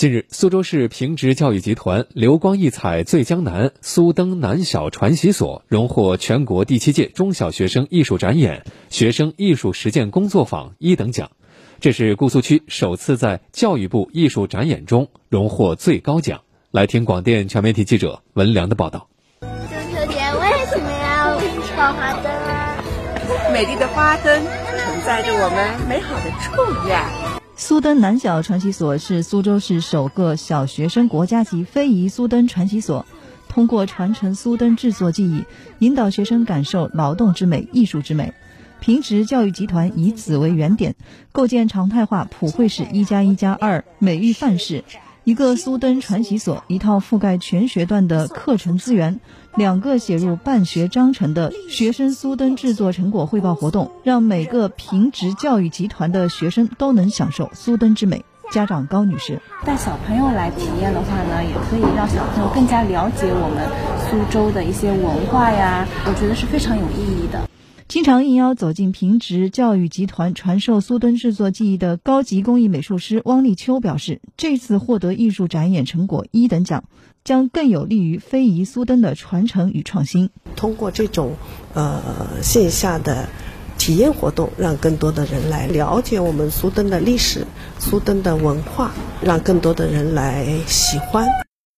近日，苏州市平直教育集团流光溢彩醉江南苏登南小传习所荣获全国第7届中小学生艺术展演、学生艺术实践工作坊1等奖，这是姑苏区首次在教育部艺术展演中荣获最高奖。来听广电全媒体记者文良的报道。中秋节为什么要放花灯啊？美丽的花灯承载着我们美好的祝愿。苏登南小传习所是苏州市首个小学生国家级非遗苏灯传习所，通过传承苏灯制作技艺，引导学生感受劳动之美、艺术之美。平直教育集团以此为原点，构建常态化普惠式1+1+2美育范式，一个苏灯传习所，一套覆盖全学段的课程资源，2个写入办学章程的学生苏灯制作成果汇报活动，让每个平直教育集团的学生都能享受苏灯之美。家长高女士带小朋友来体验的话呢，也可以让小朋友更加了解我们苏州的一些文化呀，我觉得是非常有意义的。经常应邀走进平直教育集团传授苏灯制作技艺的高级工艺美术师汪立秋表示，这次获得艺术展演成果1等奖，将更有利于非遗苏灯的传承与创新。通过这种线下的体验活动，让更多的人来了解我们苏灯的历史、苏灯的文化，让更多的人来喜欢。